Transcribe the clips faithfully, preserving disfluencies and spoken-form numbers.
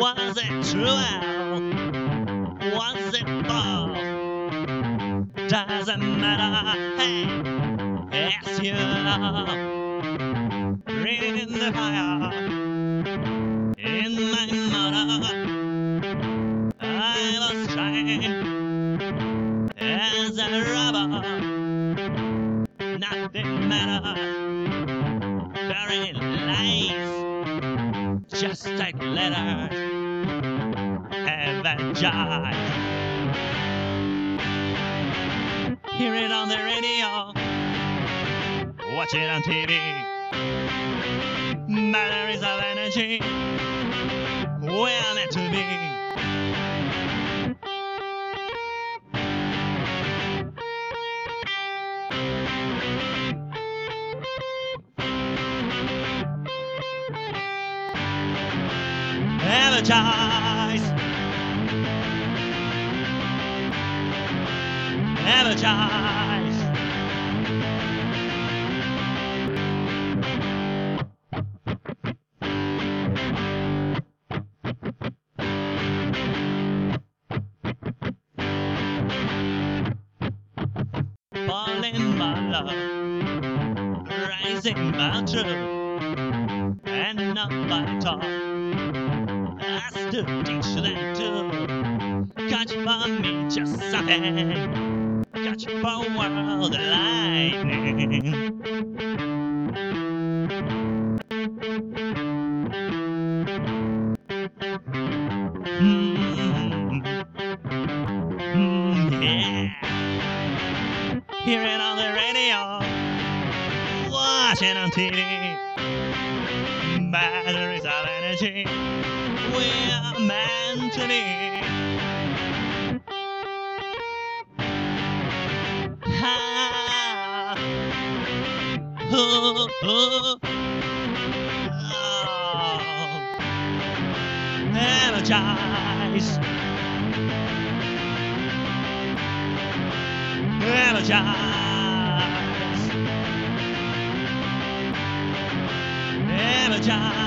Was it true? Was it false? Doesn't matter. Hey, it's you. Reading the fire in my motor. I was trying as a rubber. Nothing mattered. Very nice. Just take letters, Evergize. Hear it on the radio, watch it on T V. Batteries of energy, we are meant to be. Evergize, Evergize. Falling by love, rising by truth, and not by talk. I still teach them to catch for me just something, catch for world lightning. Mm. Mm, yeah. Hear it on the radio, watch it on T V. Batteries of energy. We're meant to be. Ah. Oh, oh. Oh. Evergize. Evergize. Evergize.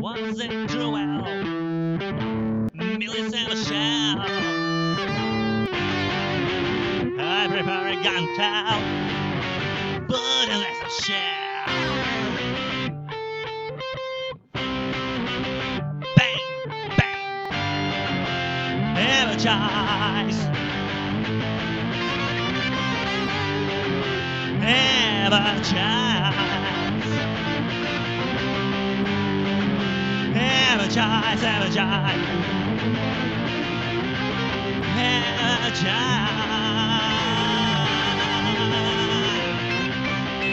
Was it true? Millions of a shell. I prepare a gun town, but unless a shell. Bang, bang. Evergize. Evergize. Evergize, Evergize, Evergize.